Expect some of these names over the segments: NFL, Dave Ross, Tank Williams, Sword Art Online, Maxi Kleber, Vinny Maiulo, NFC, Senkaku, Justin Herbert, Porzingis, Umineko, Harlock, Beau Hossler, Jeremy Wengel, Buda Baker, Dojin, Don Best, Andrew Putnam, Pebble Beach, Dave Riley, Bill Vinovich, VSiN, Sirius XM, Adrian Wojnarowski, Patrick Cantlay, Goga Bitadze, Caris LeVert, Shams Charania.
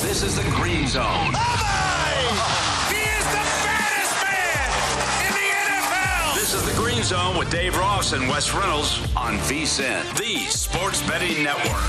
This is the Green Zone. Oh, he is the baddest man in the NFL. This is the Green Zone with Dave Ross and Wes Reynolds on VSiN, the Sports Betting Network.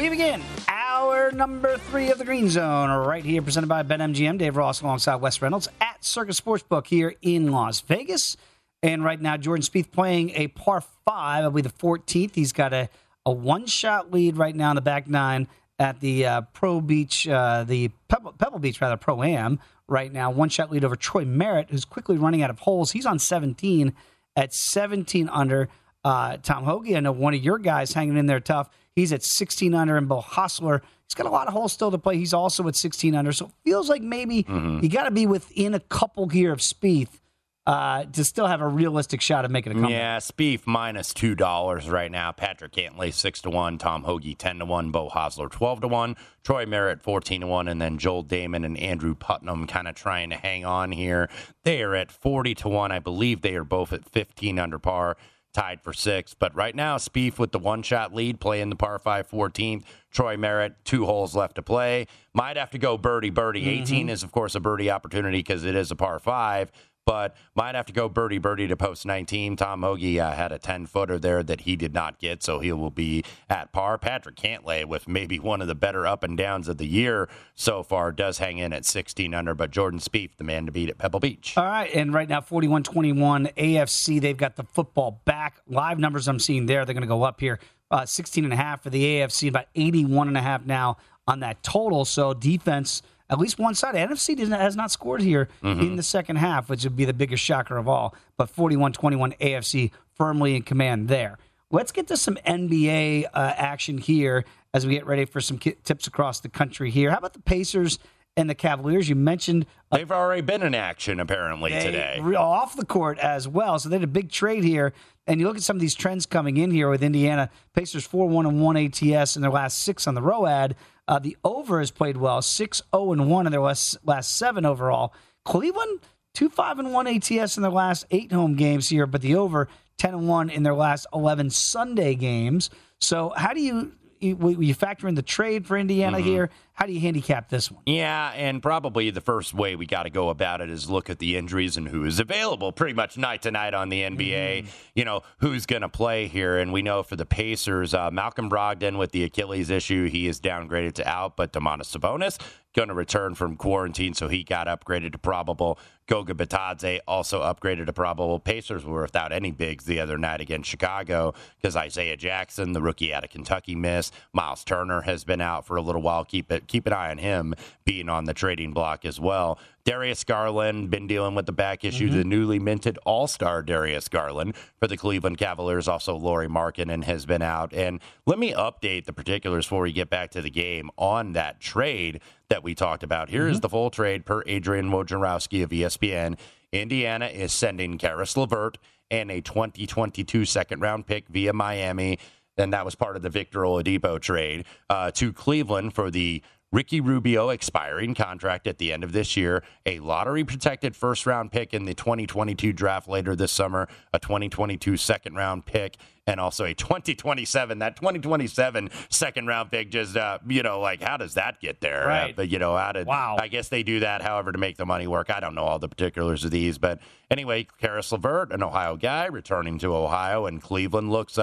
We begin hour number 3 of the Green Zone right here, presented by BetMGM. Dave Ross alongside Wes Reynolds at Circus Sportsbook here in Las Vegas. And right now, Jordan Spieth playing a par 5, I believe the 14th. He's got a one-shot lead right now in the back nine at the Pebble Beach Pro Am right now. One-shot lead over Troy Merritt, who's quickly running out of holes. He's on 17 at 17 under. Tom Hoge, I know one of your guys hanging in there tough. He's at 16 under, and Beau Hossler, he's got a lot of holes still to play. He's also at 16 under, so it feels like maybe you got to be within a couple gear of Spieth to still have a realistic shot of making a comeback. Yeah, Spieth minus $2 right now. Patrick Cantlay 6-1, Tom Hoge 10-1, Beau Hossler 12-1, Troy Merritt 14-1, and then Joel Damon and Andrew Putnam kind of trying to hang on here. They are at 40-1. I believe they are both at 15 under par, tied for 6th. But right now, Spieth with the one-shot lead, playing the par 5 14th. Troy Merritt, 2 holes left to play. Might have to go birdie. 18 is, of course, a birdie opportunity because it is a par 5. But might have to go birdie to post 19. Tom Hoge had a 10-footer there that he did not get, so he will be at par. Patrick Cantlay, with maybe one of the better up and downs of the year so far, does hang in at 16 under. But Jordan Spieth, the man to beat at Pebble Beach. All right, and right now 41-21 AFC. They've got the football back. Live numbers I'm seeing there, they're going to go up here. 16.5 for the AFC, about 81.5 now on that total. So defense, at least one side. NFC has not scored here in the second half, which would be the biggest shocker of all. But 41-21 AFC firmly in command there. Let's get to some NBA action here as we get ready for some tips across the country here. How about the Pacers and the Cavaliers? You mentioned they've already been in action apparently today. Off the court as well. So they had a big trade here. And you look at some of these trends coming in here with Indiana. Pacers 4-1-1 ATS in their last 6 on the ROAD. The over has played well, 6-0-1 in their last 7 overall. Cleveland, 2-5-1 ATS in their last 8 home games here, but the over, 10-1 in their last 11 Sunday games. So how do you factor in the trade for Indiana here? How do you handicap this one? Yeah, and probably the first way we got to go about it is look at the injuries and who is available pretty much night to night on the NBA. You know, who's going to play here? And we know for the Pacers, Malcolm Brogdon with the Achilles issue, he is downgraded to out, but Domantas Sabonis going to return from quarantine, so he got upgraded to probable. Goga Bitadze also upgraded to probable. Pacers were without any bigs the other night against Chicago because Isaiah Jackson, the rookie out of Kentucky, missed. Miles Turner has been out for a little while. Keep an eye on him being on the trading block as well. Darius Garland, been dealing with the back issue. The newly minted all-star Darius Garland for the Cleveland Cavaliers. Also, Lauri Markkanen has been out. And let me update the particulars before we get back to the game on that trade that we talked about. Here is the full trade per Adrian Wojnarowski of ESPN. Indiana is sending Caris LeVert and a 2022 second-round pick via Miami. And that was part of the Victor Oladipo trade to Cleveland for the Ricky Rubio expiring contract at the end of this year, a lottery-protected first-round pick in the 2022 draft later this summer, a 2022 second-round pick, and also a 2027. That 2027 second round pick, just how does that get there? Right. I guess they do that, however, to make the money work. I don't know all the particulars of these, but anyway, Caris LeVert, an Ohio guy, returning to Ohio, and Cleveland looks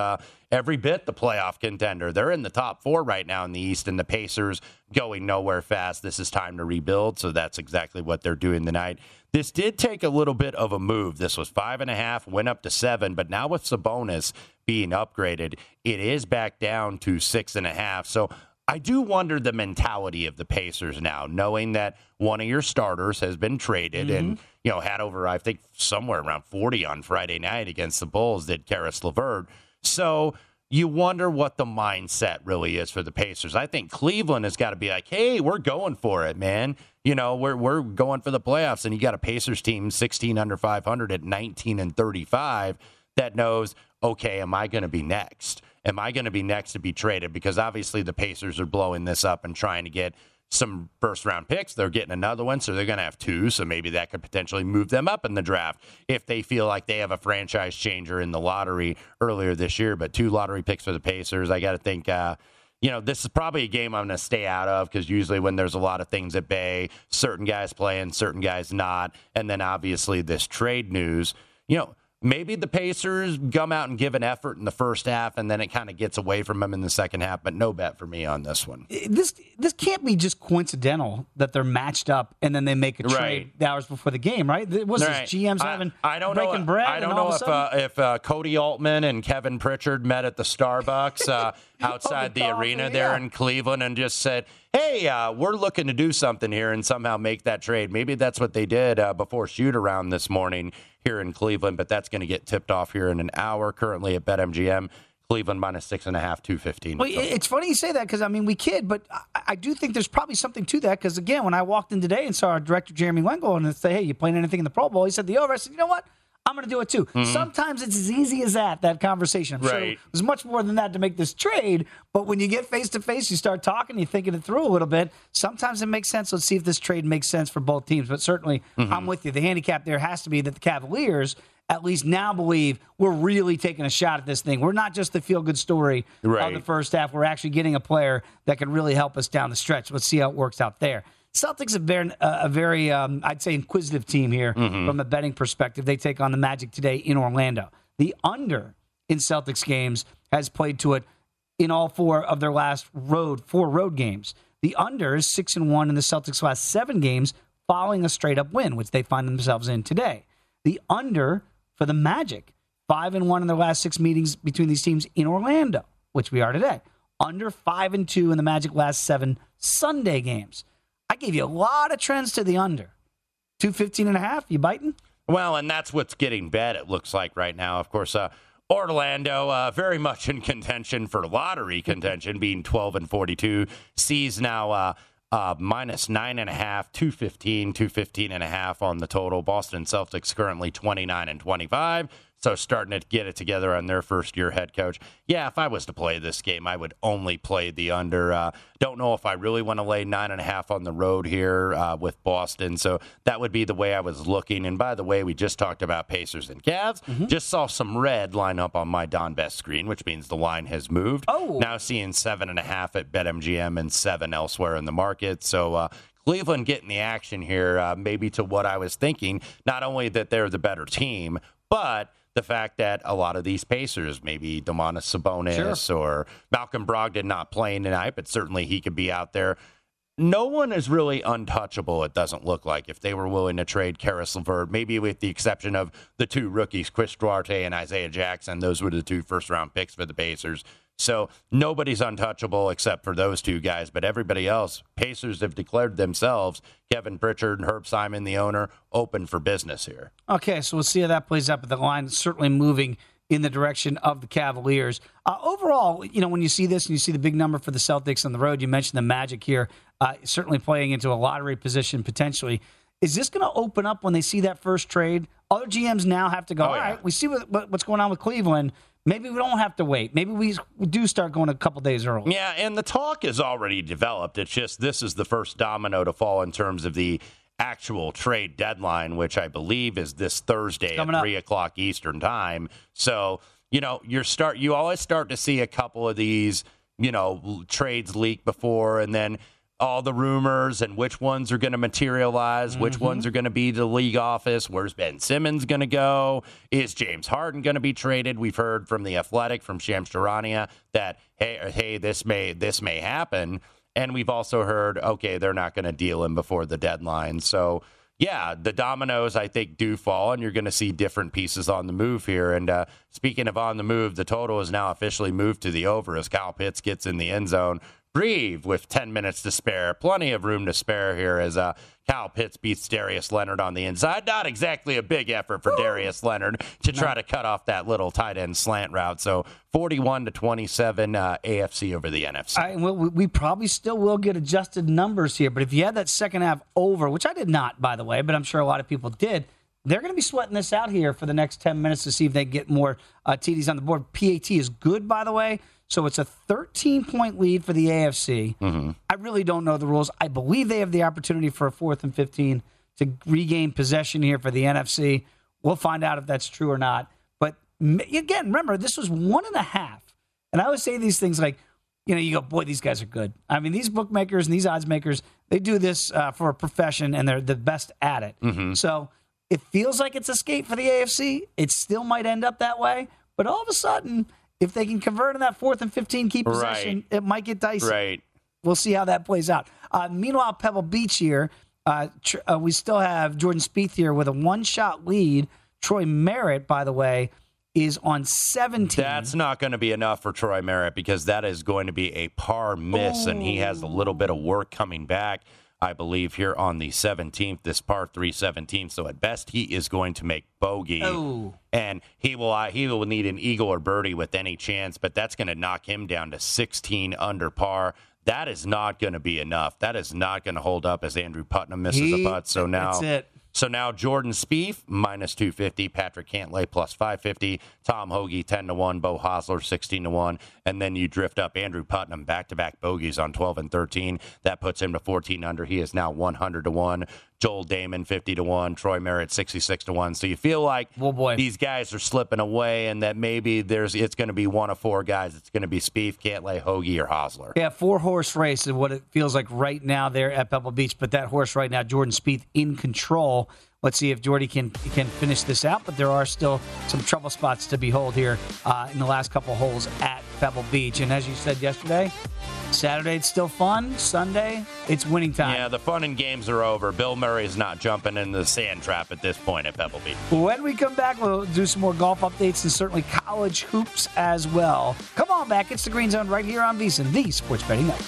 every bit the playoff contender. They're in the top four right now in the East, and the Pacers going nowhere fast. This is time to rebuild, so that's exactly what they're doing tonight. This did take a little bit of a move. This was 5.5, went up to 7, but now with Sabonis being upgraded, it is back down to 6.5. So I do wonder the mentality of the Pacers now, knowing that one of your starters has been traded and, had over, I think, somewhere around 40 on Friday night against the Bulls, did Caris LeVert. So you wonder what the mindset really is for the Pacers. I think Cleveland has got to be like, hey, we're going for it, man. We're going for the playoffs. And you got a Pacers team 16 under 500 at 19-35 that knows, okay, am I going to be next? Am I going to be next to be traded? Because obviously the Pacers are blowing this up and trying to get some first-round picks. They're getting another one, so they're going to have two, so maybe that could potentially move them up in the draft if they feel like they have a franchise changer in the lottery earlier this year. But two lottery picks for the Pacers. I got to think, this is probably a game I'm going to stay out of, because usually when there's a lot of things at bay, certain guys playing, certain guys not, and then obviously this trade news, maybe the Pacers come out and give an effort in the first half, and then it kind of gets away from them in the second half, but no bet for me on this one. This can't be just coincidental that they're matched up and then they make a trade hours before the game, right? What's this, GM's breaking bread? I don't know if Cody Altman and Kevin Pritchard met at the Starbucks outside the arena there in Cleveland and just said, hey, we're looking to do something here and somehow make that trade. Maybe that's what they did before shoot-around this morning here in Cleveland, but that's going to get tipped off here in an hour. Currently at BetMGM, Cleveland minus 6.5, 215. Well, it's funny you say that because, we kid, but I do think there's probably something to that because, again, when I walked in today and saw our director, Jeremy Wengel, and say, hey, you playing anything in the Pro Bowl? He said the over. I said, you know what? I'm going to do it too. Mm-hmm. Sometimes it's as easy as that conversation. I'm sure it was much more than that to make this trade, but when you get face-to-face, you start talking, you're thinking it through a little bit. Sometimes it makes sense. Let's see if this trade makes sense for both teams, but certainly I'm with you. The handicap there has to be that the Cavaliers at least now believe we're really taking a shot at this thing. We're not just the feel-good story of the first half. We're actually getting a player that can really help us down the stretch. Let's see how it works out there. Celtics have been a very, I'd say, inquisitive team here from a betting perspective. They take on the Magic today in Orlando. The under in Celtics games has played to it in all four of their last four road games. The under is 6-1 in the Celtics' last 7 games, following a straight-up win, which they find themselves in today. The under for the Magic, 5-1 in their last 6 meetings between these teams in Orlando, which we are today. Under 5-2 in the Magic last 7 Sunday games. I gave you a lot of trends to the under. 215.5, you biting? Well, and that's what's getting bet, it looks like right now. Of course, Orlando very much in contention for lottery contention, being 12-42. C's now minus 9.5, 215, 215.5 on the total. Boston Celtics currently 29-25. So starting to get it together on their first-year head coach. Yeah, if I was to play this game, I would only play the under. Don't know if I really want to lay 9.5 on the road here with Boston. So that would be the way I was looking. And by the way, we just talked about Pacers and Cavs. Mm-hmm. Just saw some red line up on my Don Best screen, which means the line has moved. Oh. Now seeing 7.5 at BetMGM and 7 elsewhere in the market. So Cleveland getting the action here, maybe to what I was thinking. Not only that they're the better team, but the fact that a lot of these Pacers, maybe Domantas Sabonis or Malcolm Brogdon not playing tonight, but certainly he could be out there. No one is really untouchable, it doesn't look like, if they were willing to trade Caris LeVert, maybe with the exception of the two rookies, Chris Duarte and Isaiah Jackson. Those were the two first-round picks for the Pacers. So nobody's untouchable except for those two guys, but everybody else, Pacers have declared themselves, Kevin Pritchard and Herb Simon, the owner, open for business here. Okay, so we'll see how that plays out, but the line is certainly moving in the direction of the Cavaliers. Overall, when you see this and you see the big number for the Celtics on the road, you mentioned the Magic here, certainly playing into a lottery position potentially. Is this going to open up when they see that first trade? Other GMs now have to go, all right, we see what's going on with Cleveland. Maybe we don't have to wait. Maybe we do start going a couple days early. Yeah, and the talk is already developed. It's just this is the first domino to fall in terms of the actual trade deadline, which I believe is this Thursday at 3 o'clock Eastern time. So you know, you always start to see a couple of these, you know, trades leak before, and then all the rumors and which ones are going to materialize, which ones are going to be the league office, where's Ben Simmons going to go, is James Harden going to be traded? We've heard from The Athletic, from Shams Charania, that, hey, this may happen. And we've also heard, okay, they're not going to deal him before the deadline. So, yeah, the dominoes, I think, do fall, and you're going to see different pieces on the move here. And speaking of on the move, the total is now officially moved to the over as Kyle Pitts gets in the end zone. Grieve with 10 minutes to spare. Plenty of room to spare here as Kyle Pitts beats Darius Leonard on the inside. Not exactly a big effort for Darius Leonard to try to cut off that little tight end slant route. So 41-27 AFC over the NFC. We probably still will get adjusted numbers here, but if you had that second half over, which I did not, by the way, but I'm sure a lot of people did, they're going to be sweating this out here for the next 10 minutes to see if they get more TDs on the board. PAT is good, by the way. So it's a 13-point lead for the AFC. I really don't know the rules. I believe they have the opportunity for a 4th and 15 to regain possession here for the NFC. We'll find out if that's true or not. But, again, remember, this was 1.5. And I always say these things like, you know, you go, boy, these guys are good. I mean, these bookmakers and these odds makers, they do this for a profession, and they're the best at it. So it feels like it's escape for the AFC. It still might end up that way. But all of a sudden, if they can convert in that 4th and 15, keep possession, it might get dicey. We'll see how that plays out. Meanwhile, Pebble Beach here, we still have Jordan Spieth here with a one-shot lead. Troy Merritt, by the way, is on 17. That's not going to be enough for Troy Merritt because that is going to be a par miss, and he has a little bit of work coming back, I believe, here on the 17th, this par 3 17th. So at best, he is going to make bogey. And he will need an eagle or birdie with any chance, but that's going to knock him down to 16 under par. That is not going to be enough. That is not going to hold up as Andrew Putnam misses a putt. So now that's it. So now Jordan Spieth, minus 250, Patrick Cantlay, plus 550, Tom Hoge, 10-1, Beau Hossler, 16-1, and then you drift up Andrew Putnam, back-to-back bogeys on 12 and 13. That puts him to 14 under. He is now 100-1. Joel Damon, 50-1, Troy Merritt, 66-1. So you feel like these guys are slipping away and that maybe it's going to be one of four guys. It's going to be Spieth, Cantlay, Hoge, or Hosler. Yeah, four-horse race is what it feels like right now there at Pebble Beach. But that horse right now, Jordan Spieth, in control. Let's see if Jordy can finish this out. But there are still some trouble spots to behold here in the last couple holes at Pebble Beach. And as you said yesterday, Saturday, it's still fun. Sunday, it's winning time. Yeah, the fun and games are over. Bill Murray's not jumping in the sand trap at this point at Pebble Beach. When we come back, we'll do some more golf updates and certainly college hoops as well. Come on back. It's the Green Zone right here on VSiN, the Sports Betting Network.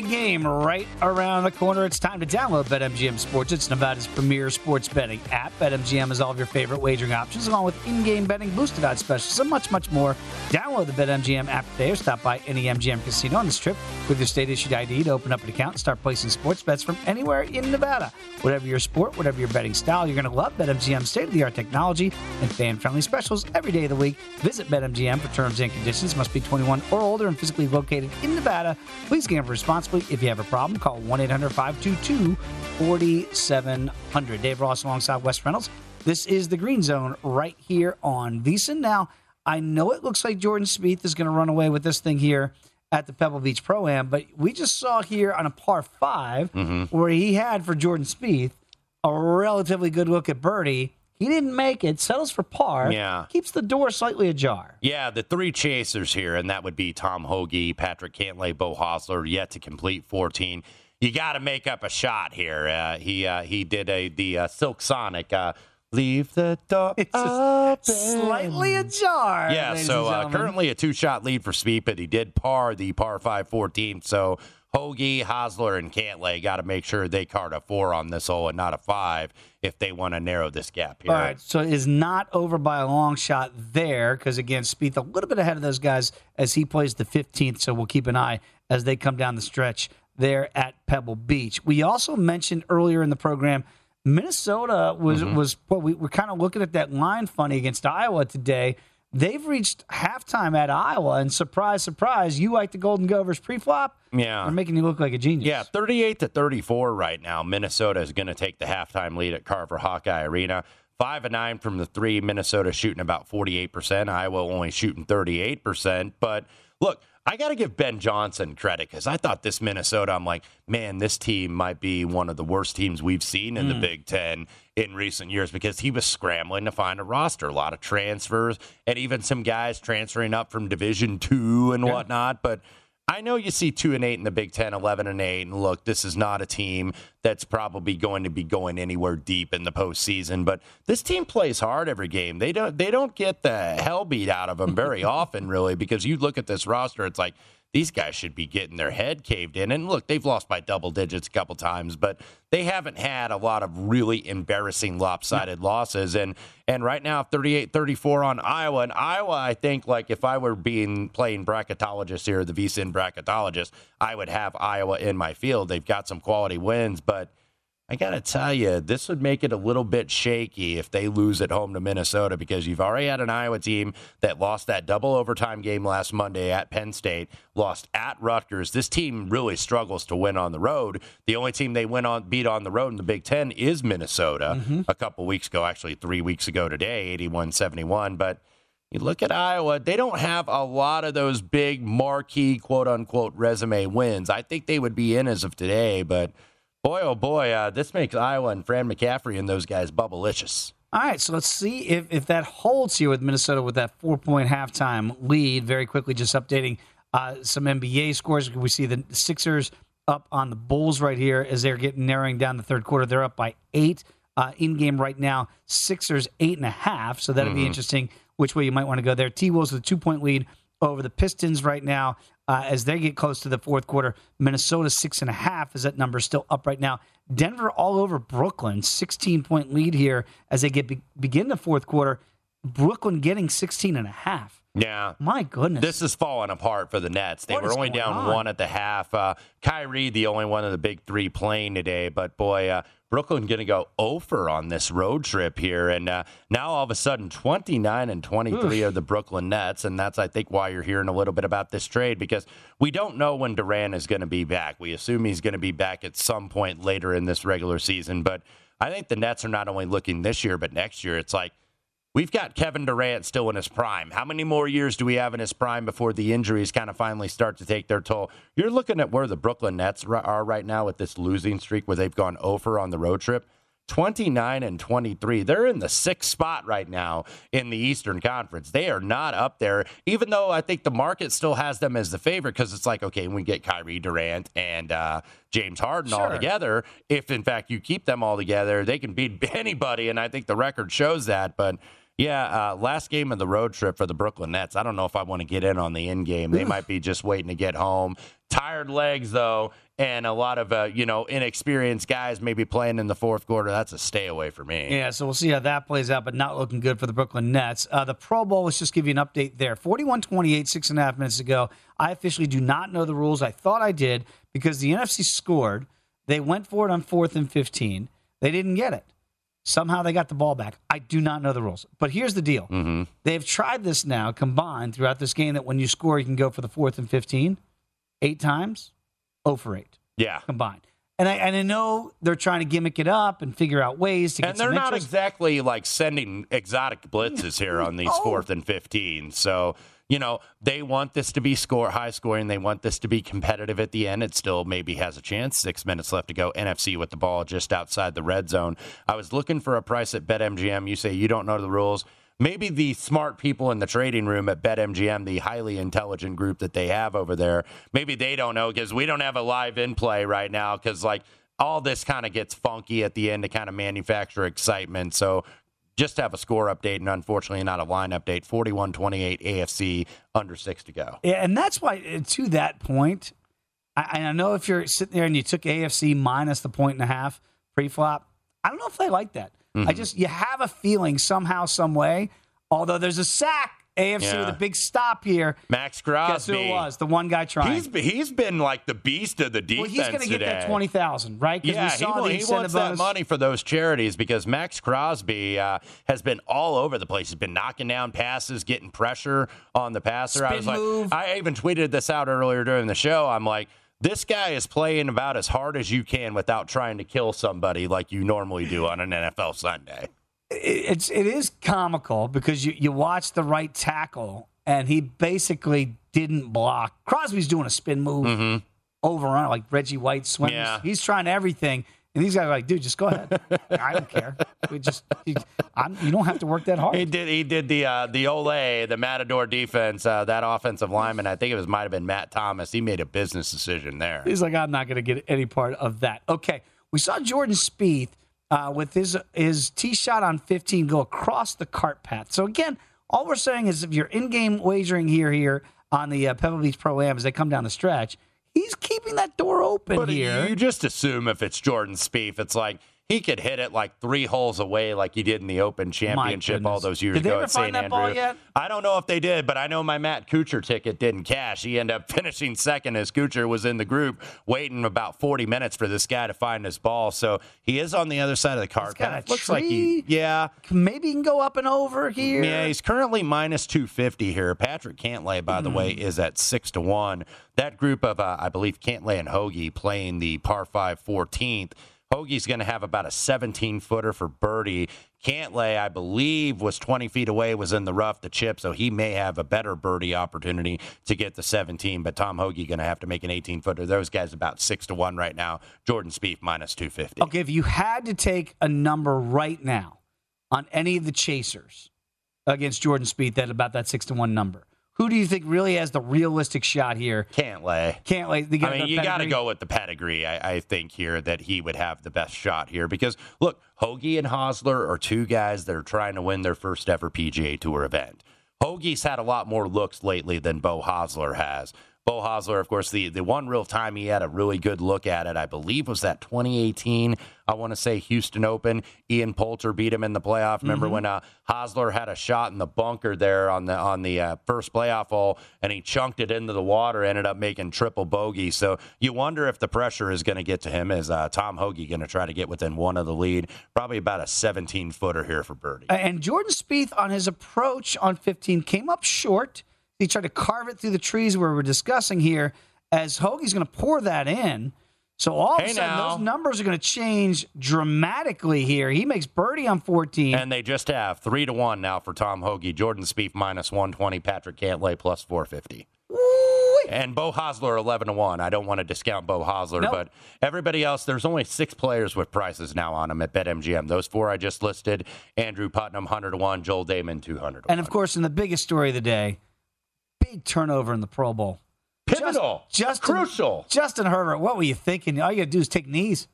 big game right around the corner. It's time to download BetMGM Sports. It's Nevada's premier sports betting app. BetMGM has all of your favorite wagering options, along with in-game betting, boosted odds specials, and much, much more. Download the BetMGM app today or stop by any MGM casino on this trip with your state-issued ID to open up an account and start placing sports bets from anywhere in Nevada. Whatever your sport, whatever your betting style, you're going to love BetMGM's state-of-the-art technology and fan-friendly specials every day of the week. Visit BetMGM for terms and conditions. Must be 21 or older and physically located in Nevada. Please gamble responsibly. If you have a problem, call 1-800-522-4700. Dave Ross alongside Wes Reynolds. This is the Green Zone right here on VSiN. Now, I know it looks like Jordan Spieth is going to run away with this thing here at the Pebble Beach Pro Am, but we just saw here on a par 5 where he had for Jordan Spieth a relatively good look at birdie. He didn't make it, settles for par, keeps the door slightly ajar. Yeah, the three chasers here, and that would be Tom Hoge, Patrick Cantlay, Beau Hossler, yet to complete 14. You got to make up a shot here. He did the Silk Sonic, leave the door open. Slightly ajar. Yeah, so currently a two-shot lead for Spieth, but he did par the par 5 14. So Hoge, Hossler, and Cantlay got to make sure they card a 4 on this hole and not a 5 if they want to narrow this gap here. All right, so it is not over by a long shot there because, again, Spieth a little bit ahead of those guys as he plays the 15th, so we'll keep an eye as they come down the stretch there at Pebble Beach. We also mentioned earlier in the program Minnesota was kind of looking at that line funny against Iowa today. They've reached halftime at Iowa, and surprise, surprise, you like the Golden Govers pre-flop? Yeah. They're making you look like a genius. Yeah, 38-34 right now. Minnesota is going to take the halftime lead at Carver Hawkeye Arena. 5-9 from the three. Minnesota shooting about 48%. Iowa only shooting 38%. But, look, I got to give Ben Johnson credit because I thought this Minnesota, I'm like, man, this team might be one of the worst teams we've seen in the Big Ten in recent years because he was scrambling to find a roster, a lot of transfers, and even some guys transferring up from Division II and whatnot. But I know you see 2-8 in the Big Ten, 11-8, and look, this is not a team that's probably going to be going anywhere deep in the postseason. But this team plays hard every game. They don't get the hell beat out of them very often, really, because you look at this roster, it's like these guys should be getting their head caved in. And look, they've lost by double digits a couple times, but they haven't had a lot of really embarrassing lopsided losses. And right now, 38-34 on Iowa. And Iowa, I think, like, if I were playing bracketologist here, the VSiN bracketologist, I would have Iowa in my field. They've got some quality wins, but I got to tell you, this would make it a little bit shaky if they lose at home to Minnesota because you've already had an Iowa team that lost that double overtime game last Monday at Penn State, lost at Rutgers. This team really struggles to win on the road. The only team they beat on the road in the Big Ten is Minnesota a couple weeks ago, actually 3 weeks ago today, 81-71. But you look at Iowa, they don't have a lot of those big marquee, quote-unquote, resume wins. I think they would be in as of today, but boy, oh boy, this makes Iowa and Fran McCaffrey and those guys bubblicious. All right, so let's see if that holds here with Minnesota with that 4-point halftime lead. Very quickly, just updating some NBA scores. We see the Sixers up on the Bulls right here as they're narrowing down the third quarter. They're up by 8. In-game right now, Sixers 8.5, so that'll be interesting which way you might want to go there. T-Wolves with a 2-point lead over the Pistons right now. As they get close to the fourth quarter, Minnesota 6.5 is that number still up right now. Denver all over Brooklyn, 16-point lead here as they begin the fourth quarter. Brooklyn getting 16.5. Yeah. My goodness. This is falling apart for the Nets. They were only down 1 at the half. Kyrie, the only one of the big three playing today, but boy, Brooklyn going to go 0-for on this road trip here. And now all of a sudden 29-23 are the Brooklyn Nets. And that's, I think, why you're hearing a little bit about this trade because we don't know when Durant is going to be back. We assume he's going to be back at some point later in this regular season. But I think the Nets are not only looking this year, but next year it's like, we've got Kevin Durant still in his prime. How many more years do we have in his prime before the injuries kind of finally start to take their toll? You're looking at where the Brooklyn Nets are right now with this losing streak where they've gone 0-for on the road trip. 29-23. They're in the 6th spot right now in the Eastern Conference. They are not up there, even though I think the market still has them as the favorite because it's like, okay, we get Kyrie Durant and James Harden all together. If, in fact, you keep them all together, they can beat anybody, and I think the record shows that. But Yeah, last game of the road trip for the Brooklyn Nets. I don't know if I want to get in on the end game. They might be just waiting to get home. Tired legs, though, and a lot of, inexperienced guys maybe playing in the fourth quarter. That's a stay away for me. Yeah, so we'll see how that plays out, but not looking good for the Brooklyn Nets. The Pro Bowl, let's just give you an update there. 41-28, 6.5 minutes ago. I officially do not know the rules. I thought I did because the NFC scored. They went for it on 4th and 15. They didn't get it. Somehow they got the ball back. I do not know the rules. But here's the deal. Mm-hmm. They've tried this now combined throughout this game that when you score, you can go for the 4th and 15. 8 times, 0 for 8. Yeah. Combined. And I know they're trying to gimmick it up and figure out ways to get some interest. And they're not exactly like sending exotic blitzes here on these 4th and 15. So, they want this to be high scoring. They want this to be competitive at the end. It still maybe has a chance. 6 minutes left to go. NFC with the ball just outside the red zone. I was looking for a price at BetMGM. You say you don't know the rules. Maybe the smart people in the trading room at BetMGM, the highly intelligent group that they have over there, maybe they don't know because we don't have a live in play right now because, all this kind of gets funky at the end to kind of manufacture excitement. So, just have a score update and, unfortunately, not a line update. 41-28 AFC, under 6 to go. Yeah, and that's why, to that point, I know if you're sitting there and you took AFC minus the 1.5 pre-flop, I don't know if they like that. Mm-hmm. You have a feeling somehow, some way, although there's a sack. AFC with a big stop here. Max Crosby. Guess who it was? The one guy trying. He's been like the beast of the defense today. Well, he's going to get that $20,000, right? Yeah, he wants that money for those charities because Max Crosby has been all over the place. He's been knocking down passes, getting pressure on the passer. Spin move. I even tweeted this out earlier during the show. I'm like, this guy is playing about as hard as you can without trying to kill somebody like you normally do on an NFL Sunday. It is comical because you watch the right tackle and he basically didn't block. Crosby's doing a spin move over on like Reggie White swims. Yeah. He's trying everything, and these guys are like, "Dude, just go ahead. I don't care. You don't have to work that hard." He did the Ole, the Matador defense, that offensive lineman. I think it might have been Matt Thomas. He made a business decision there. He's like, "I'm not going to get any part of that." Okay, we saw Jordan Spieth. With his tee shot on 15 go across the cart path. So, again, all we're saying is if you're in-game wagering here on the Pebble Beach Pro Am as they come down the stretch, he's keeping that door open here. You just assume if it's Jordan Spieth, it's like he could hit it like 3 holes away like he did in the Open Championship all those years ago at St. Andrews. Did they ever find that ball yet? I don't know if they did, but I know my Matt Kuchar ticket didn't cash. He ended up finishing second as Kuchar was in the group waiting about 40 minutes for this guy to find his ball. So he is on the other side of the cart path. It looks like maybe he can go up and over here. Yeah, he's currently minus 250 here. Patrick Cantlay, by the way, is at 6-1. That group of, I believe, Cantlay and Hoge playing the par 5 14th. Hoagie's going to have about a 17-footer for birdie. Cantlay, I believe, was 20 feet away, was in the rough, the chip, so he may have a better birdie opportunity to get the 17, but Tom Hoge going to have to make an 18-footer. Those guys about 6-1 right now. Jordan Spieth minus 250. Okay, if you had to take a number right now on any of the chasers against Jordan Spieth, that about that 6-1 number, who do you think really has the realistic shot here? Cantlay. You got to go with the pedigree, I think, here that he would have the best shot here. Because, look, Hoge and Hossler are two guys that are trying to win their first ever PGA Tour event. Hoagie's had a lot more looks lately than Beau Hossler has. Beau Hossler, of course, the one real time he had a really good look at it, I believe, was that 2018, I want to say, Houston Open. Ian Poulter beat him in the playoff. Remember when Hossler had a shot in the bunker there on the first playoff hole, and he chunked it into the water, ended up making triple bogey. So you wonder if the pressure is going to get to him. Is Tom Hoge going to try to get within one of the lead? Probably about a 17-footer here for birdie. And Jordan Spieth on his approach on 15 came up short. He tried to carve it through the trees where we're discussing here as Hoagie's going to pour that in. So all of a sudden, those numbers are going to change dramatically here. He makes birdie on 14. And they just have 3-1 now for Tom Hoge. Jordan Spieth minus 120. Patrick Cantlay plus 450. And Beau Hossler 11-1. I don't want to discount Beau Hossler, but everybody else, there's only 6 players with prices now on them at BetMGM. Those 4 I just listed, Andrew Putnam 100-1, Joel Damon 200-1. And, of course, in the biggest story of the day, big turnover in the Pro Bowl. Pivotal. Justin, crucial. Justin Herbert, what were you thinking? All you got to do is take knees.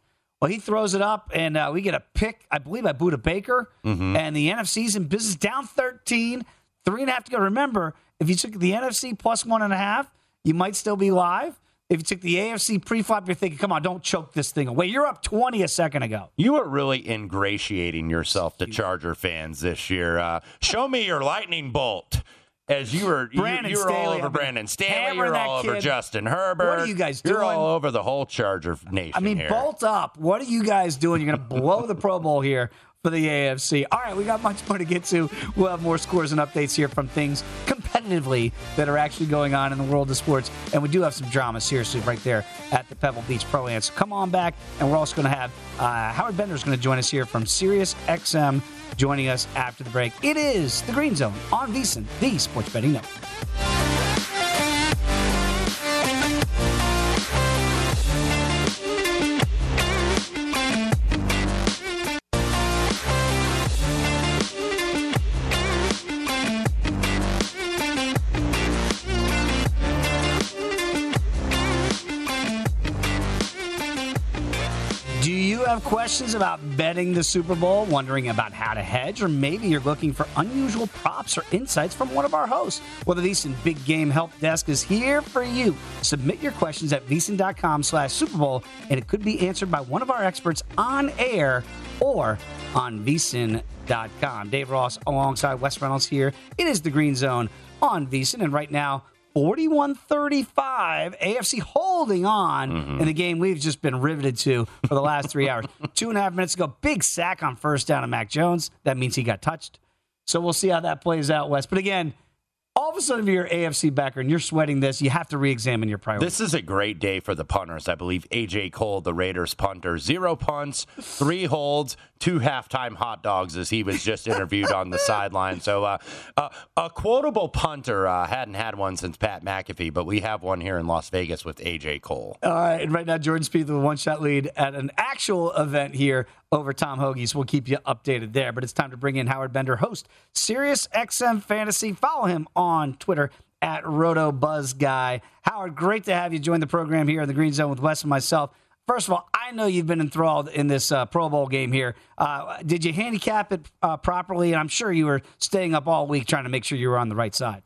Well, he throws it up, and we get a pick, I believe, by Buda Baker. Mm-hmm. And the NFC's in business, down 13, 3.5 to go. Remember, if you took the NFC plus 1.5, you might still be live. If you took the AFC pre-flop, you're thinking, come on, don't choke this thing away. You're up 20 a second ago. You are really ingratiating yourself to Charger fans this year. Show me your lightning bolt. As you were all over Brandon Staley, you were all over Justin Herbert. What are you guys doing? You're all over the whole Charger nation. I mean, here. Bolt up. What are you guys doing? You're going to blow the Pro Bowl here for the AFC. All right, we got much more to get to. We'll have more scores and updates here from things competitively that are actually going on in the world of sports. And we do have some drama, seriously, right there at the Pebble Beach Pro Am. So come on back, and we're also going to have Howard Bender is going to join us here from Sirius XM, joining us after the break. It is The Green Zone on VSiN, the Sports Betting Network. Have questions about betting the Super Bowl, wondering about how to hedge, or maybe you're looking for unusual props or insights from one of our hosts? Well, the VSiN Big Game Help Desk is here for you. Submit your questions at vsin.com/Super Bowl, and it could be answered by one of our experts on air or on vsin.com. Dave Ross alongside Wes Reynolds here. It is The Green Zone on VSiN, and right now, 41-35, AFC holding on in the game we've just been riveted to for the last 3 hours. 2.5 minutes ago, big sack on first down to Mac Jones. That means he got touched. So we'll see how that plays out, Wes. But again, all of a sudden, if you're an AFC backer and you're sweating this, you have to re-examine your priorities. This is a great day for the punters. I believe A.J. Cole, the Raiders punter, 0 punts, 3 holds, 2 halftime hot dogs as he was just interviewed on the sideline. So a quotable punter. Hadn't had one since Pat McAfee, but we have one here in Las Vegas with A.J. Cole. All right, and right now, Jordan Spieth with a one-shot lead at an actual event here over Tom Hoge, so we'll keep you updated there. But it's time to bring in Howard Bender, host Sirius XM Fantasy. Follow him on Twitter at RotoBuzzGuy. Howard, great to have you join the program here in the Green Zone with Wes and myself. First of all, I know you've been enthralled in this Pro Bowl game here. Did you handicap it properly? And I'm sure you were staying up all week trying to make sure you were on the right side.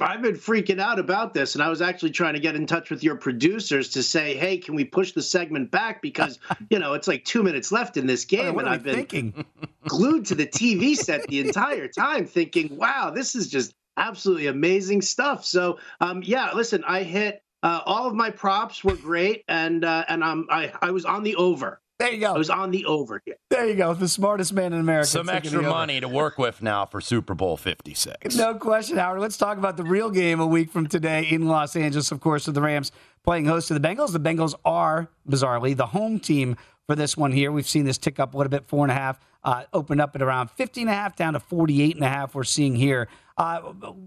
I've been freaking out about this, and I was actually trying to get in touch with your producers to say, hey, can we push the segment back? Because, you know, it's like 2 minutes left in this game, and I've been thinking, glued to the TV set the entire time thinking, wow, this is just absolutely amazing stuff. So, yeah, listen, I hit all of my props were great, and I was on the over. There you go. I was on the over. Yeah. There you go. The smartest man in America. Some extra money to work with now for Super Bowl 56. No question, Howard. Let's talk about the real game a week from today in Los Angeles, of course, with the Rams playing host to the Bengals. The Bengals are, bizarrely, the home team for this one here. We've seen this tick up a little bit, 4.5, opened up at around 50.5, down to 48.5 we're seeing here.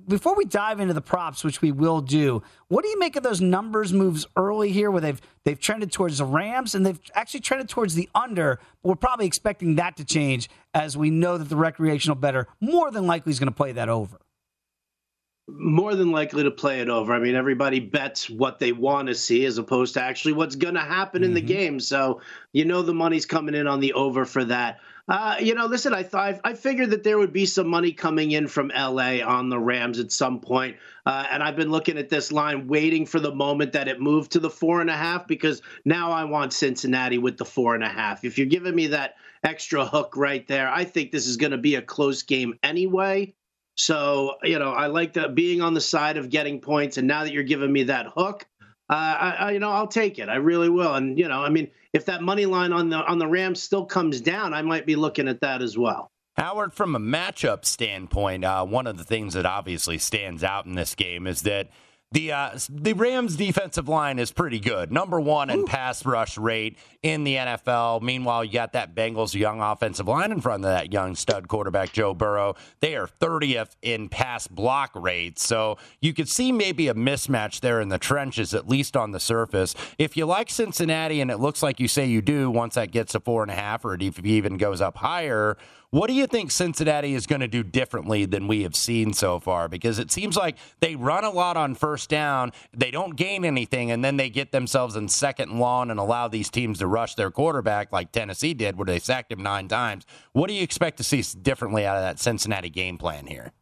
Before we dive into the props, which we will do, what do you make of those numbers moves early here where they've trended towards the Rams and they've actually trended towards the under? But we're probably expecting that to change as we know that the recreational bettor more than likely is going to play that over. More than likely to play it over. I mean, everybody bets what they want to see as opposed to actually what's going to happen in the game. So, you know, the money's coming in on the over for that. You know, listen, I figured that there would be some money coming in from L.A. on the Rams at some point. And I've been looking at this line, waiting for the moment that it moved to the 4.5, because now I want Cincinnati with the 4.5. If you're giving me that extra hook right there, I think this is going to be a close game anyway. So, you know, I like that being on the side of getting points. And now that you're giving me that hook, you know, I'll take it. I really will. And, you know, I mean, if that money line on the Rams still comes down, I might be looking at that as well. Howard, from a matchup standpoint, one of the things that obviously stands out in this game is that the Rams defensive line is pretty good. Number one in pass rush rate in the NFL. Meanwhile, you got that Bengals young offensive line in front of that young stud quarterback, Joe Burrow. They are 30th in pass block rate. So you could see maybe a mismatch there in the trenches, at least on the surface. If you like Cincinnati, and it looks like you say you do, once that gets to 4.5 or if it even goes up higher, what do you think Cincinnati is going to do differently than we have seen so far? Because it seems like they run a lot on first first down, they don't gain anything, and then they get themselves in second and long and allow these teams to rush their quarterback like Tennessee did, where they sacked him 9 times. What do you expect to see differently out of that Cincinnati game plan here?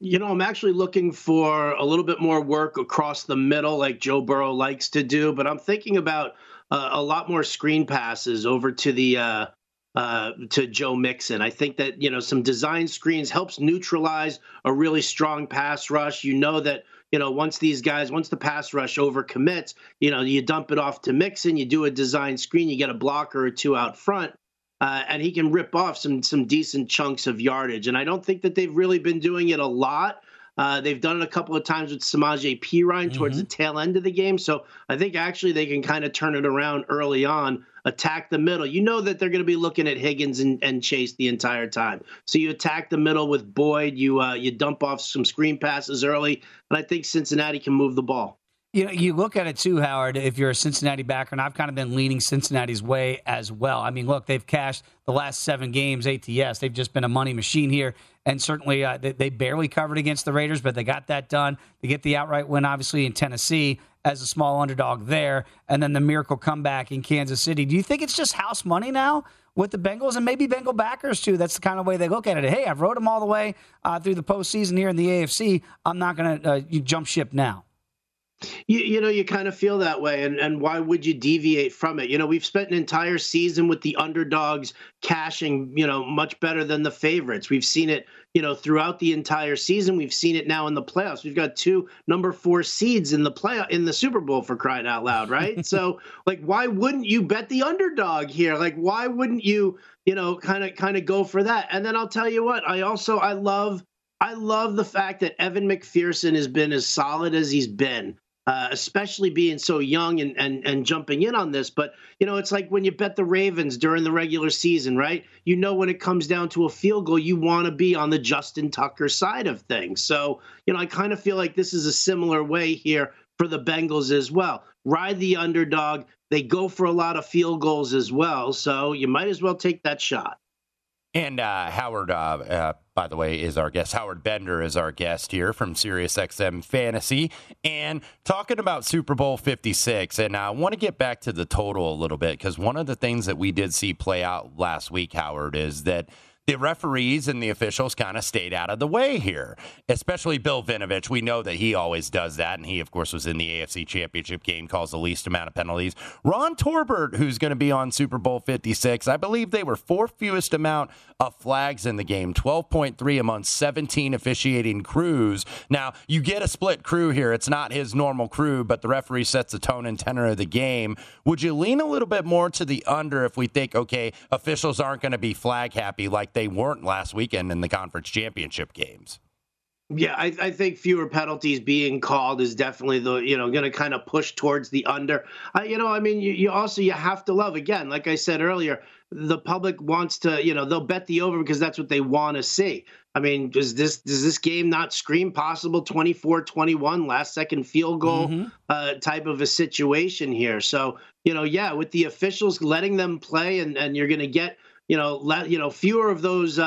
You know, I'm actually looking for a little bit more work across the middle like Joe Burrow likes to do, but I'm thinking about a lot more screen passes over to the to Joe Mixon. I think that, you know, some design screens helps neutralize a really strong pass rush. You know that, you know, once the pass rush overcommits, you know, you dump it off to Mixon, you do a design screen, you get a blocker or two out front. And he can rip off some decent chunks of yardage. And I don't think that they've really been doing it a lot. They've done it a couple of times with Samaje Perine towards the tail end of the game. So I think actually they can kind of turn it around early on, attack the middle. You know that they're going to be looking at Higgins and Chase the entire time. So you attack the middle with Boyd. You dump off some screen passes early. And I think Cincinnati can move the ball. You know, you look at it too, Howard, if you're a Cincinnati backer, and I've kind of been leaning Cincinnati's way as well. I mean, look, they've cashed the last 7 games ATS. They've just been a money machine here, and certainly they barely covered against the Raiders, but they got that done. They get the outright win, obviously, in Tennessee as a small underdog there, and then the miracle comeback in Kansas City. Do you think it's just house money now with the Bengals, and maybe Bengal backers too? That's the kind of way they look at it. Hey, I've rode them all the way through the postseason here in the AFC. I'm not going to jump ship now. You know, you kind of feel that way, and why would you deviate from it? You know, we've spent an entire season with the underdogs cashing, you know, much better than the favorites. We've seen it, you know, throughout the entire season. We've seen it now in the playoffs. We've got 2 number 4 seeds in the Super Bowl, for crying out loud, right? So, like, why wouldn't you bet the underdog here? Like, why wouldn't you, you know, kind of go for that? And then I'll tell you what, I love the fact that Evan McPherson has been as solid as he's been. Especially being so young and jumping in on this. But, you know, it's like when you bet the Ravens during the regular season, right? You know, when it comes down to a field goal, you want to be on the Justin Tucker side of things. So, you know, I kind of feel like this is a similar way here for the Bengals as well. Ride the underdog. They go for a lot of field goals as well. So you might as well take that shot. And Howard, by the way, is our guest. Howard Bender is our guest here from Sirius XM Fantasy. And talking about Super Bowl 56, and I want to get back to the total a little bit, because one of the things that we did see play out last week, Howard, is that the referees and the officials kind of stayed out of the way here, especially Bill Vinovich. We know that he always does that, and he, of course, was in the AFC Championship game, calls the least amount of penalties. Ron Torbert, who's going to be on Super Bowl 56, I believe they were 4th fewest amount of flags in the game, 12.3 among 17 officiating crews. Now, you get a split crew here. It's not his normal crew, but the referee sets the tone and tenor of the game. Would you lean a little bit more to the under if we think, okay, officials aren't going to be flag happy like they weren't last weekend in the conference championship games? Yeah, I think fewer penalties being called is definitely the, you know, going to kind of push towards the under. You know, I mean, you have to love, again, like I said earlier, the public wants to, you know, they'll bet the over because that's what they want to see. I mean, does this game not scream possible 24-21 last second field goal type of a situation here? So, you know, yeah, with the officials letting them play, and you're going to get, you know, fewer of those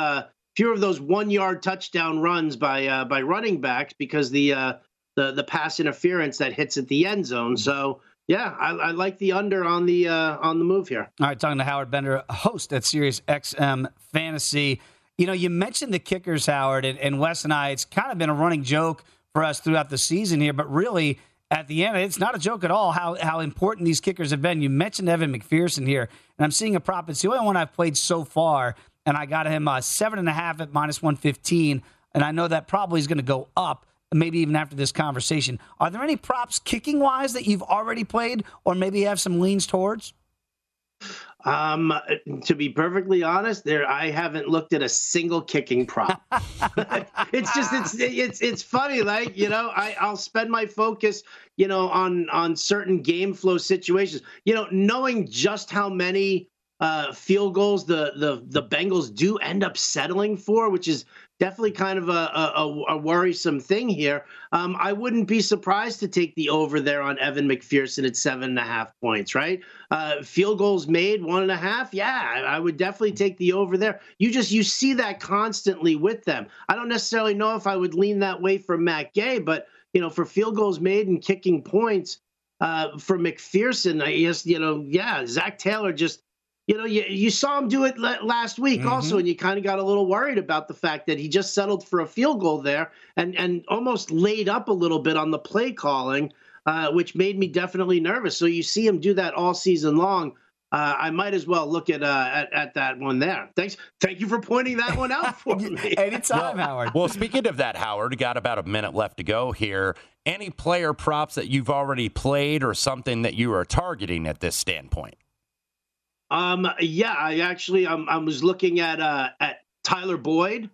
1-yard touchdown runs by running backs because the pass interference that hits at the end zone. So yeah, I like the under on the move here. All right, talking to Howard Bender, host at Sirius XM Fantasy. You know, you mentioned the kickers, Howard, and Wes and I. It's kind of been a running joke for us throughout the season here, but really, at the end, it's not a joke at all how important these kickers have been. You mentioned Evan McPherson here, and I'm seeing a prop. It's the only one I've played so far, and I got him 7.5 at -115, and I know that probably is going to go up, maybe even after this conversation. Are there any props kicking-wise that you've already played or maybe have some leans towards? To be perfectly honest, I haven't looked at a single kicking prop. It's funny. Like, you know, I'll spend my focus, you know, on certain game flow situations, you know, knowing just how many field goals the Bengals do end up settling for, which is definitely kind of a worrisome thing here. I wouldn't be surprised to take the over there on Evan McPherson at 7.5 points, right? Field goals made, 1.5. Yeah, I would definitely take the over there. You see that constantly with them. I don't necessarily know if I would lean that way for Matt Gay, but you know, for field goals made and kicking points for McPherson, I guess, you know, yeah, Zach Taylor just, you know, you saw him do it last week also, and you kind of got a little worried about the fact that he just settled for a field goal there and almost laid up a little bit on the play calling, which made me definitely nervous. So you see him do that all season long. I might as well look at that one there. Thanks. Thank you for pointing that one out for me. Anytime, Howard. Well, speaking of that, Howard, got about a minute left to go here. Any player props that you've already played or something that you are targeting at this standpoint? Yeah, I actually I was looking at Tyler Boyd,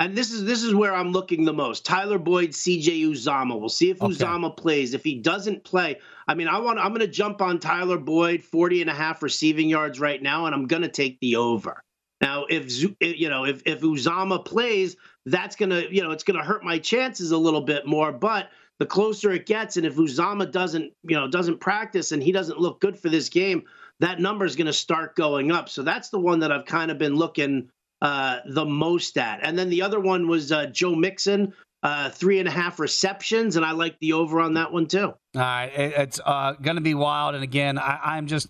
and this is where I'm looking the most. Tyler Boyd, CJ Uzama. We'll see if Uzama plays. If he doesn't play, I mean, I'm going to jump on Tyler Boyd, 40.5 receiving yards right now, and I'm going to take the over. Now, if Uzama plays, that's going to, you know, it's going to hurt my chances a little bit more, but the closer it gets, and if Uzama doesn't practice and he doesn't look good for this game, that number is going to start going up. So that's the one that I've kind of been looking the most at. And then the other one was Joe Mixon, 3.5 receptions, and I like the over on that one too. All right, it's going to be wild. And again, I'm just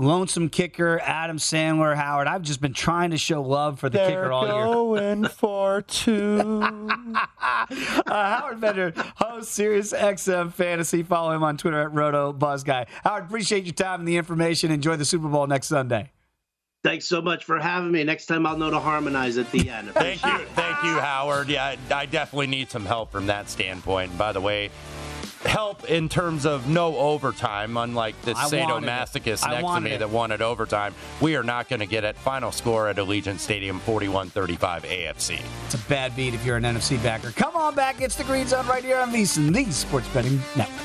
lonesome kicker, Adam Sandler, Howard. I've just been trying to show love for the kicker all year. Going for two. Howard Bender, host Sirius XM Fantasy. Follow him on Twitter at RotoBuzzGuy. Howard, appreciate your time and the information. Enjoy the Super Bowl next Sunday. Thanks so much for having me. Next time I'll know to harmonize at the end. Thank you, Howard. Yeah, I definitely need some help from that standpoint. By the way, help in terms of no overtime, unlike the sadomasochist next to me that wanted overtime. We are not going to get it. Final score at Allegiant Stadium, 41-35 AFC. It's a bad beat if you're an NFC backer. Come on back. It's the Green Zone right here on VSiN, the Sports Betting Network.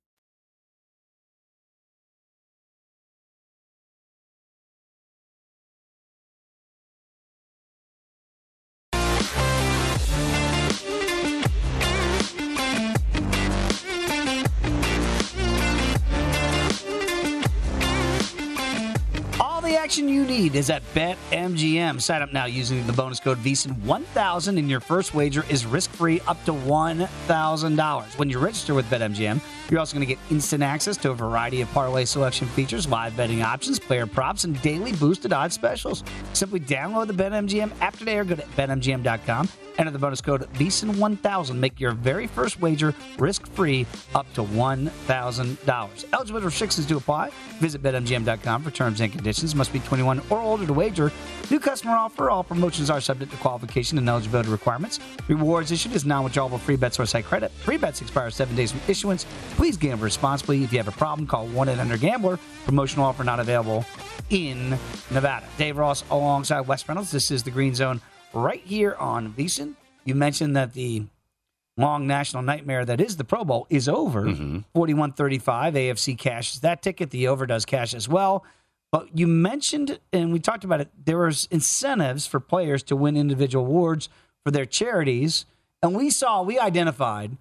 Action you need is at BetMGM. Sign up now using the bonus code VSiN1000 and your first wager is risk-free up to $1,000. When you register with BetMGM, you're also going to get instant access to a variety of parlay selection features, live betting options, player props, and daily boosted odds specials. Simply download the BetMGM app today or go to BetMGM.com. Enter the bonus code VSiN1000. Make your very first wager risk-free up to $1,000. Eligible restrictions do apply. Visit BetMGM.com for terms and conditions. Must be 21 or older to wager. New customer offer. All promotions are subject to qualification and eligibility requirements. Rewards issued is non-withdrawable free bets or site credit. Free bets expire 7 days from issuance. Please gamble responsibly. If you have a problem, call 1-800-GAMBLER. Promotional offer not available in Nevada. Dave Ross alongside Wes Reynolds. This is the Green Zone right here on VSiN. You mentioned that the long national nightmare that is the Pro Bowl is over. 41-35 AFC cashes that ticket. The over does cash as well. Well, you mentioned, and we talked about it, there was incentives for players to win individual awards for their charities. And we identified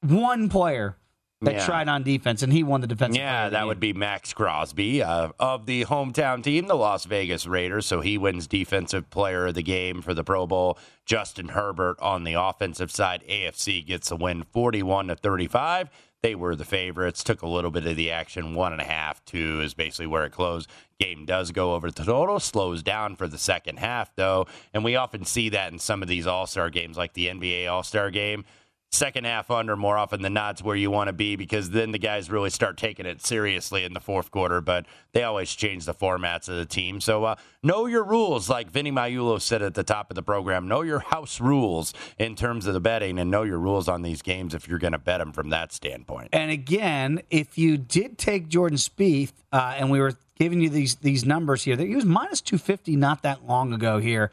one player that tried on defense, and he won the defensive player of the game. Would be Max Crosby of the hometown team, the Las Vegas Raiders. So he wins defensive player of the game for the Pro Bowl. Justin Herbert on the offensive side. AFC gets the win 41-35. They were the favorites, took a little bit of the action. 1.5, 2 is basically where it closed. Game does go over the total, slows down for the second half, though. And we often see that in some of these all-star games, like the NBA all-star game. Second half under more often than not's where you want to be, because then the guys really start taking it seriously in the fourth quarter, but they always change the formats of the team. So know your rules, like Vinny Maiulo said at the top of the program. Know your house rules in terms of the betting, and know your rules on these games if you're going to bet them from that standpoint. And again, if you did take Jordan Spieth, and we were giving you these numbers here, he was minus 250 not that long ago here,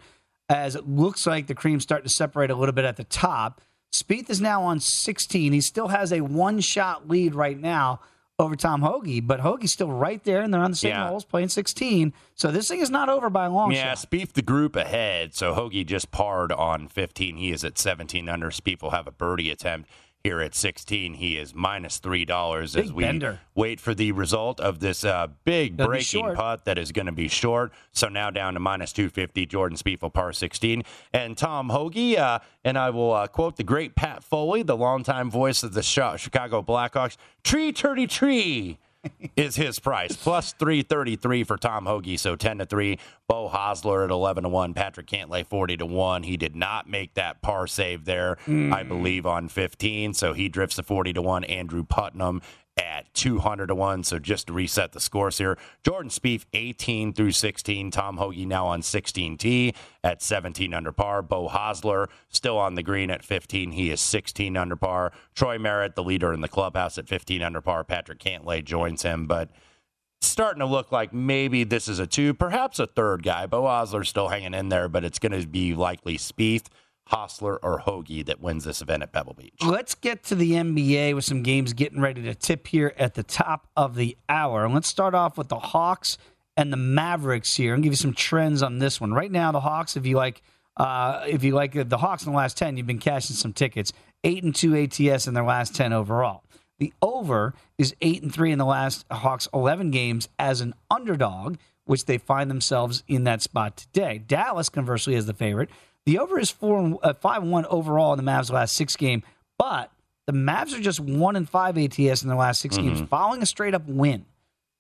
as it looks like the cream's starting to separate a little bit at the top. Spieth is now on 16. He still has a one-shot lead right now over Tom Hoge, but Hoge's still right there, and they're on the same holes playing 16. So this thing is not over by a long shot. Yeah, Spieth the group ahead. So Hoge just parred on 15. He is at 17 under. Spieth will have a birdie attempt here at 16. He is minus $3 as we wait for the result of this big breaking putt that is going to be short. So now down to minus 250, Jordan Spieth will par 16. And Tom Hoge, and I will quote the great Pat Foley, the longtime voice of the Chicago Blackhawks, tree, turdy, tree. is his price plus 333 for Tom Hoge, so 10-3. Beau Hossler at 11-1. Patrick Cantlay 40-1. He did not make that par save there, I believe, on 15, so he drifts to 40-1. Andrew Putnam at 200-1. So just to reset the scores here, Jordan Spieth 18 through 16. Tom Hoge now on 16T at 17 under par. Beau Hossler still on the green at 15. He is 16 under par. Troy Merritt, the leader in the clubhouse, at 15 under par. Patrick Cantlay joins him, but starting to look like maybe this is a two, perhaps a third guy. Beau Hossler's still hanging in there, but it's going to be likely Spieth, Hossler, or Hoge that wins this event at Pebble Beach. Let's get to the NBA with some games getting ready to tip here at the top of the hour. And let's start off with the Hawks and the Mavericks here, and give you some trends on this one. Right now, the Hawks, if you like the Hawks in the last 10, you've been cashing some tickets. 8-2 ATS in their last 10 overall. The over is 8-3 in the last Hawks 11 games as an underdog, which they find themselves in that spot today. Dallas, conversely, is the favorite. The over is 5-1 overall in the Mavs' last 6 games, but the Mavs are just 1-5 ATS in their last 6 games, following a straight-up win.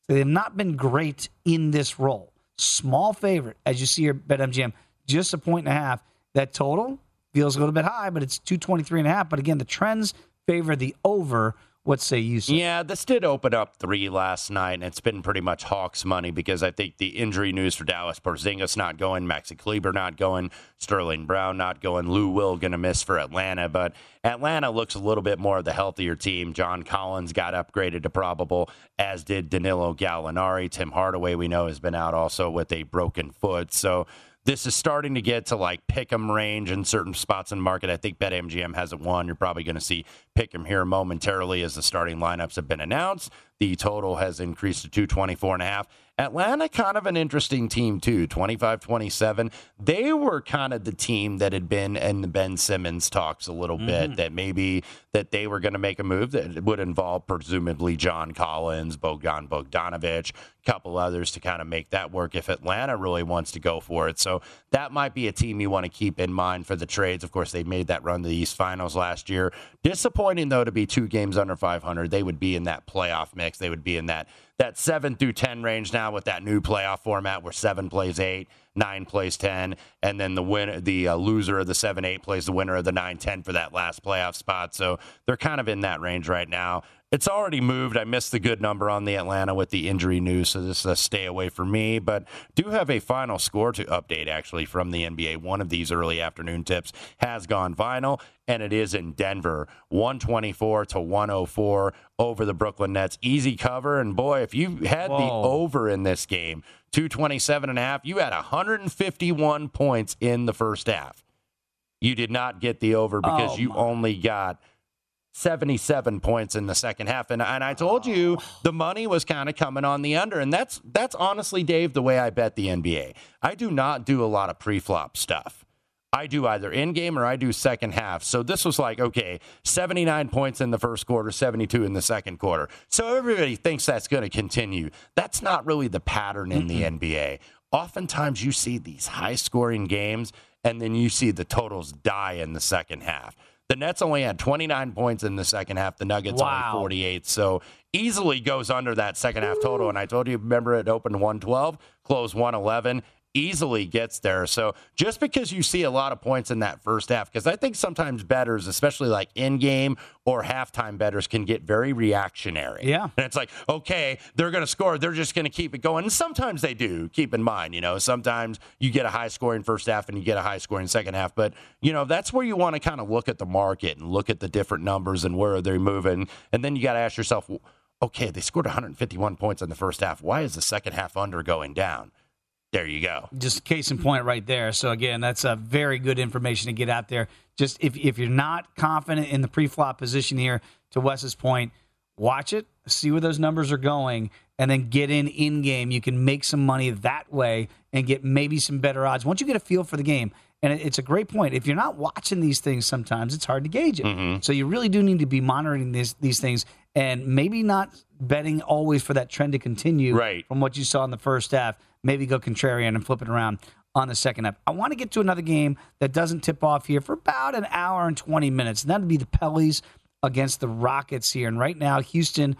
So they have not been great in this role. Small favorite, as you see here at BetMGM, just 1.5. That total feels a little bit high, but it's 223.5. But again, the trends favor the over. What say you, sir? Yeah, this did open up 3 last night, and it's been pretty much Hawks money, because I think the injury news for Dallas, Porzingis not going, Maxi Kleber not going, Sterling Brown not going, Lou Will going to miss for Atlanta, but Atlanta looks a little bit more of the healthier team. John Collins got upgraded to probable, as did Danilo Gallinari. Tim Hardaway, we know, has been out also with a broken foot, so this is starting to get to like pick'em range in certain spots in the market. I think BetMGM hasn't won. You're probably going to see pick'em here momentarily as the starting lineups have been announced. The total has increased to 224.5. Atlanta, kind of an interesting team too, 25-27. They were kind of the team that had been in the Ben Simmons talks a little bit, that maybe that they were going to make a move that would involve presumably John Collins, Bogdan Bogdanović, a couple others to kind of make that work if Atlanta really wants to go for it. So that might be a team you want to keep in mind for the trades. Of course, they made that run to the East Finals last year. Disappointing, though, to be 2 games under 500. They would be in that playoff mix. They would be in that 7 through 10 range now with that new playoff format where 7 plays 8, 9 plays 10, and then the loser of the 7-8 plays the winner of the 9-10 for that last playoff spot. So they're kind of in that range right now. It's already moved. I missed the good number on the Atlanta with the injury news, so this is a stay away for me. But do have a final score to update, actually, from the NBA. One of these early afternoon tips has gone viral, and it is in Denver, 124-104 over the Brooklyn Nets. Easy cover, and boy, if you had the over in this game, 227.5, you had 151 points in the first half. You did not get the over because you only got 77 points in the second half. And I told you the money was kind of coming on the under. And that's honestly, Dave, the way I bet the NBA. I do not do a lot of pre-flop stuff. I do either in-game or I do second half. So this was like, okay, 79 points in the first quarter, 72 in the second quarter. So everybody thinks that's going to continue. That's not really the pattern in the NBA. Oftentimes you see these high-scoring games, and then you see the totals die in the second half. The Nets only had 29 points in the second half. The Nuggets only 48. So easily goes under that second half total. And I told you, remember, it opened 112, closed 111. Easily gets there. So just because you see a lot of points in that first half, because I think sometimes bettors, especially like in-game or halftime bettors, can get very reactionary. Yeah. And it's like, okay, they're going to score. They're just going to keep it going. And sometimes they do. Keep in mind, sometimes you get a high-scoring first half and you get a high-scoring second half. But, that's where you want to kind of look at the market and look at the different numbers and where they're moving. And then you got to ask yourself, okay, they scored 151 points in the first half. Why is the second half under going down? There you go. Just case in point right there. So, again, that's a very good information to get out there. Just if you're not confident in the pre-flop position here, to Wes's point, watch it, see where those numbers are going, and then get in-game. You can make some money that way and get maybe some better odds once you get a feel for the game. And it's a great point. If you're not watching these things sometimes, it's hard to gauge it. Mm-hmm. So you really do need to be monitoring these things and maybe not betting always for that trend to continue from what you saw in the first half. Maybe go contrarian and flip it around on the second half. I want to get to another game that doesn't tip off here for about an hour and 20 minutes, and that would be the Pellies against the Rockets here. And right now, Houston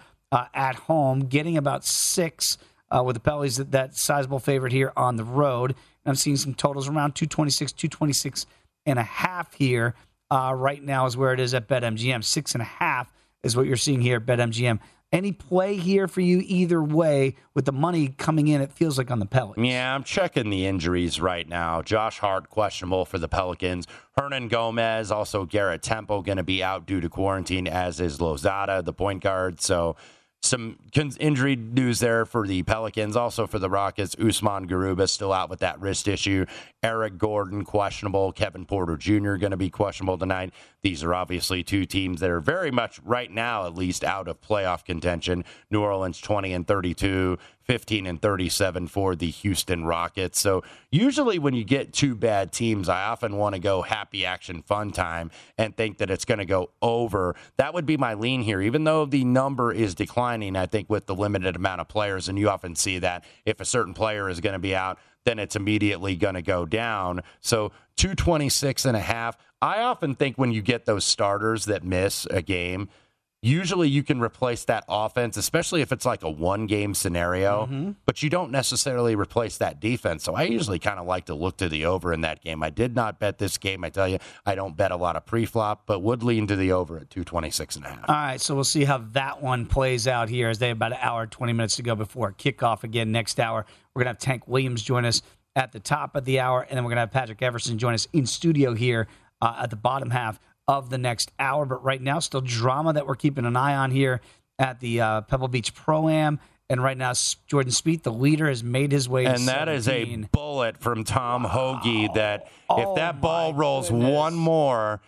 at home getting about 6 with the Pellies, that sizable favorite here on the road. And I'm seeing some totals around 226, 226 and a half here right now is where it is at BetMGM. 6.5 is what you're seeing here at BetMGM. Any play here for you either way with the money coming in, it feels like, on the Pelicans? Yeah, I'm checking the injuries right now. Josh Hart, questionable for the Pelicans. Hernan Gomez, also Garrett Temple, going to be out due to quarantine, as is Lozada, the point guard. So some injury news there for the Pelicans. Also for the Rockets, Usman Garuba still out with that wrist issue. Eric Gordon, questionable. Kevin Porter Jr. going to be questionable tonight. These are obviously two teams that are very much, right now at least, out of playoff contention. New Orleans 20-32, 15-37 for the Houston Rockets. So usually when you get two bad teams, I often want to go happy action fun time and think that it's going to go over. That would be my lean here. Even though the number is declining, I think, with the limited amount of players, and you often see that if a certain player is going to be out, then it's immediately going to go down. So 226.5. I often think when you get those starters that miss a game, usually you can replace that offense, especially if it's like a one-game scenario, but you don't necessarily replace that defense. So I usually kind of like to look to the over in that game. I did not bet this game. I tell you, I don't bet a lot of pre-flop, but would lean to the over at 226.5. All right, so we'll see how that one plays out here as they have about an hour, 20 minutes to go before kickoff again next hour. We're going to have Tank Williams join us at the top of the hour, and then we're going to have Patrick Everson join us in studio here at the bottom half of the next hour. But right now, still drama that we're keeping an eye on here at the Pebble Beach Pro Am. And right now, Jordan Spieth, the leader, has made his way. And that 17. Is a bullet from Tom Hoge that if that ball rolls one more,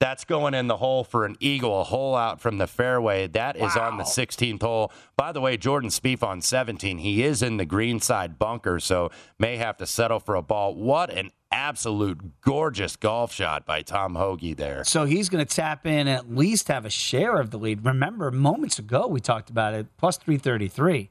that's going in the hole for an eagle, a hole out from the fairway. That is on the 16th hole. By the way, Jordan Spieth on 17. He is in the greenside bunker, so may have to settle for a ball. What an absolute gorgeous golf shot by Tom Hoge there. So he's going to tap in and at least have a share of the lead. Remember, moments ago we talked about it, plus 333.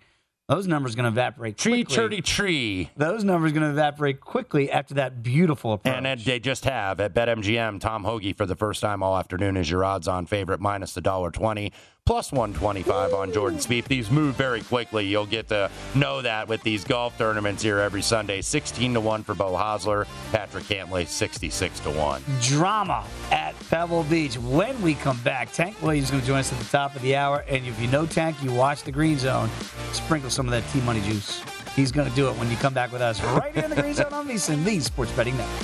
Those numbers going to evaporate quickly. Those numbers going to evaporate quickly after that beautiful approach. And they just have, at BetMGM, Tom Hoge for the first time all afternoon is your odds-on favorite, minus the $1.20, plus 125 on Jordan Spieth. These move very quickly. You'll get to know that with these golf tournaments here every Sunday. 16-1 for Beau Hossler. Patrick Cantlay, 66-1. Drama at Pebble Beach. When we come back, Tank Williams is going to join us at the top of the hour. And if you know Tank, you watch the Green Zone. Sprinkle some of that T-Money juice. He's going to do it when you come back with us right here in the Green Zone on VSiN, the Sports Betting Network.